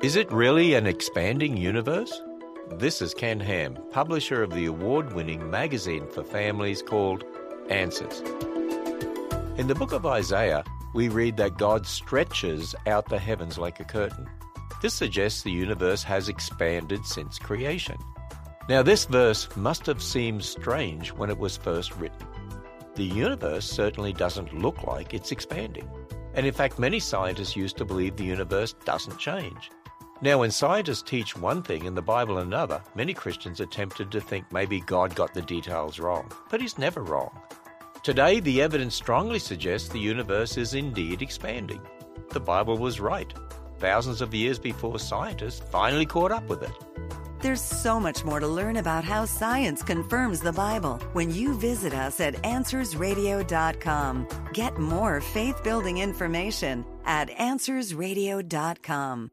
Is it really an expanding universe? This is Ken Ham, publisher of the award-winning magazine for families called Answers. In the book of Isaiah, we read that God stretches out the heavens like a curtain. This suggests the universe has expanded since creation. Now, this verse must have seemed strange when it was first written. The universe certainly doesn't look like it's expanding. And in fact, many scientists used to believe the universe doesn't change. Now, when scientists teach one thing and the Bible another, many Christians are tempted to think maybe God got the details wrong. But he's never wrong. Today, the evidence strongly suggests the universe is indeed expanding. The Bible was right. Thousands of years before, scientists finally caught up with it. There's so much more to learn about how science confirms the Bible when you visit us at AnswersRadio.com. Get more faith-building information at AnswersRadio.com.